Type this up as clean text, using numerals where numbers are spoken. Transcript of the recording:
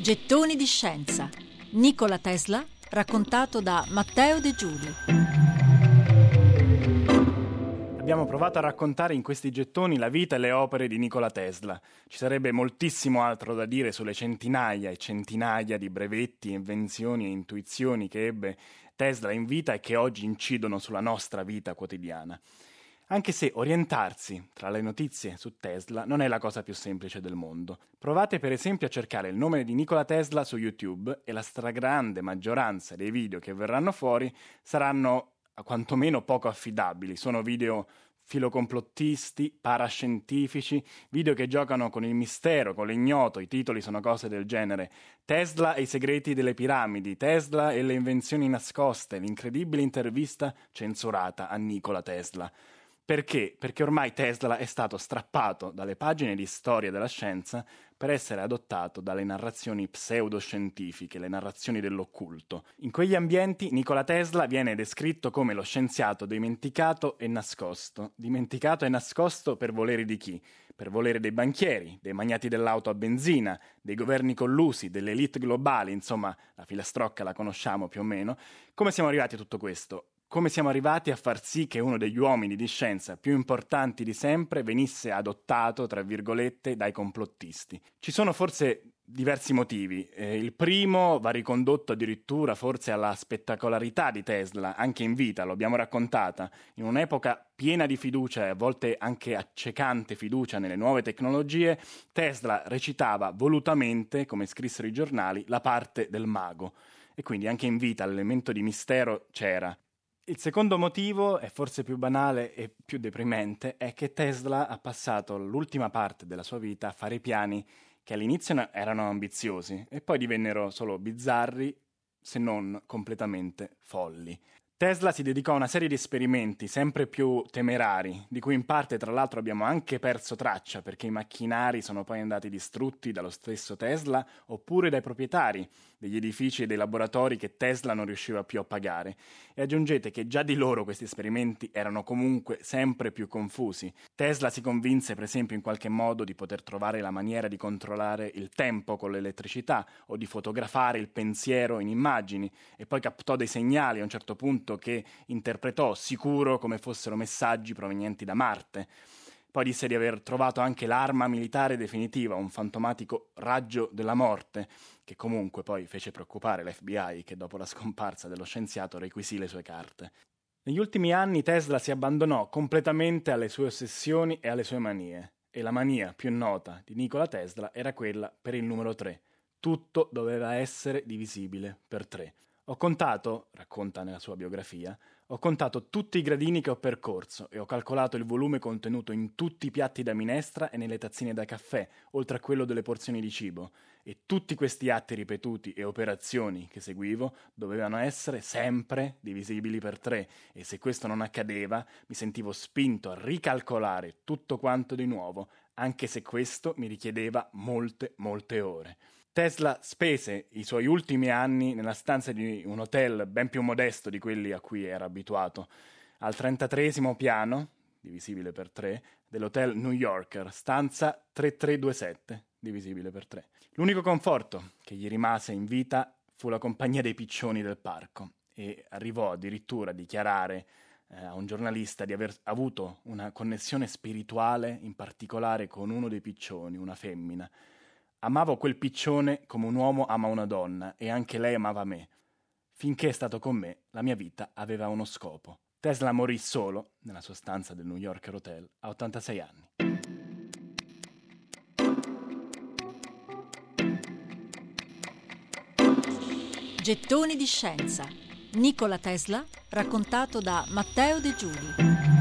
Gettoni di scienza. Nikola Tesla, raccontato da Matteo De Giuli. Abbiamo provato a raccontare in questi gettoni la vita e le opere di Nikola Tesla. Ci sarebbe moltissimo altro da dire sulle centinaia e centinaia di brevetti, invenzioni e intuizioni che ebbe Tesla in vita e che oggi incidono sulla nostra vita quotidiana. Anche se orientarsi tra le notizie su Tesla non è la cosa più semplice del mondo. Provate per esempio a cercare il nome di Nikola Tesla su YouTube e la stragrande maggioranza dei video che verranno fuori saranno quantomeno poco affidabili. Sono video filocomplottisti, parascientifici, video che giocano con il mistero, con l'ignoto, i titoli sono cose del genere. Tesla e i segreti delle piramidi, Tesla e le invenzioni nascoste, l'incredibile intervista censurata a Nikola Tesla. Perché? Perché ormai Tesla è stato strappato dalle pagine di storia della scienza per essere adottato dalle narrazioni pseudoscientifiche, le narrazioni dell'occulto. In quegli ambienti Nikola Tesla viene descritto come lo scienziato dimenticato e nascosto. Dimenticato e nascosto per volere di chi? Per volere dei banchieri, dei magnati dell'auto a benzina, dei governi collusi, delle elite globali, insomma, la filastrocca la conosciamo più o meno. Come siamo arrivati a tutto questo? Come siamo arrivati a far sì che uno degli uomini di scienza più importanti di sempre venisse adottato, tra virgolette, dai complottisti? Ci sono forse diversi motivi. Il primo va ricondotto addirittura forse alla spettacolarità di Tesla, anche in vita, lo abbiamo raccontata, in un'epoca piena di fiducia e a volte anche accecante fiducia nelle nuove tecnologie, Tesla recitava volutamente, come scrissero i giornali, la parte del mago. E quindi anche in vita l'elemento di mistero c'era. Il secondo motivo, e forse più banale e più deprimente, è che Tesla ha passato l'ultima parte della sua vita a fare piani che all'inizio erano ambiziosi e poi divennero solo bizzarri, se non completamente folli. Tesla si dedicò a una serie di esperimenti sempre più temerari, di cui in parte tra l'altro abbiamo anche perso traccia perché i macchinari sono poi andati distrutti dallo stesso Tesla oppure dai proprietari degli edifici e dei laboratori che Tesla non riusciva più a pagare. E aggiungete che già di loro questi esperimenti erano comunque sempre più confusi. Tesla si convinse per esempio in qualche modo di poter trovare la maniera di controllare il tempo con l'elettricità o di fotografare il pensiero in immagini e poi captò dei segnali a un certo punto che interpretò sicuro come fossero messaggi provenienti da Marte. Poi disse di aver trovato anche l'arma militare definitiva, un fantomatico raggio della morte, che comunque poi fece preoccupare l'FBI che dopo la scomparsa dello scienziato requisì le sue carte. Negli ultimi anni Tesla si abbandonò completamente alle sue ossessioni e alle sue manie, e la mania più nota di Nikola Tesla era quella per il numero 3. Tutto doveva essere divisibile per 3. Ho contato, racconta nella sua biografia, ho contato tutti i gradini che ho percorso e ho calcolato il volume contenuto in tutti i piatti da minestra e nelle tazzine da caffè, oltre a quello delle porzioni di cibo. E tutti questi atti ripetuti e operazioni che seguivo dovevano essere sempre divisibili per 3 e se questo non accadeva mi sentivo spinto a ricalcolare tutto quanto di nuovo, anche se questo mi richiedeva molte ore. Tesla spese i suoi ultimi anni nella stanza di un hotel ben più modesto di quelli a cui era abituato, al 33° piano, divisibile per 3, dell'hotel New Yorker, stanza 3327, divisibile per 3. L'unico conforto che gli rimase in vita fu la compagnia dei piccioni del parco e arrivò addirittura a dichiarare a un giornalista di aver avuto una connessione spirituale, in particolare con uno dei piccioni, una femmina. Amavo quel piccione come un uomo ama una donna e anche lei amava me. Finché è stato con me, la mia vita aveva uno scopo. Tesla morì solo, nella sua stanza del New Yorker Hotel, a 86 anni. Gettoni di scienza. Nikola Tesla, raccontato da Matteo De Giuli.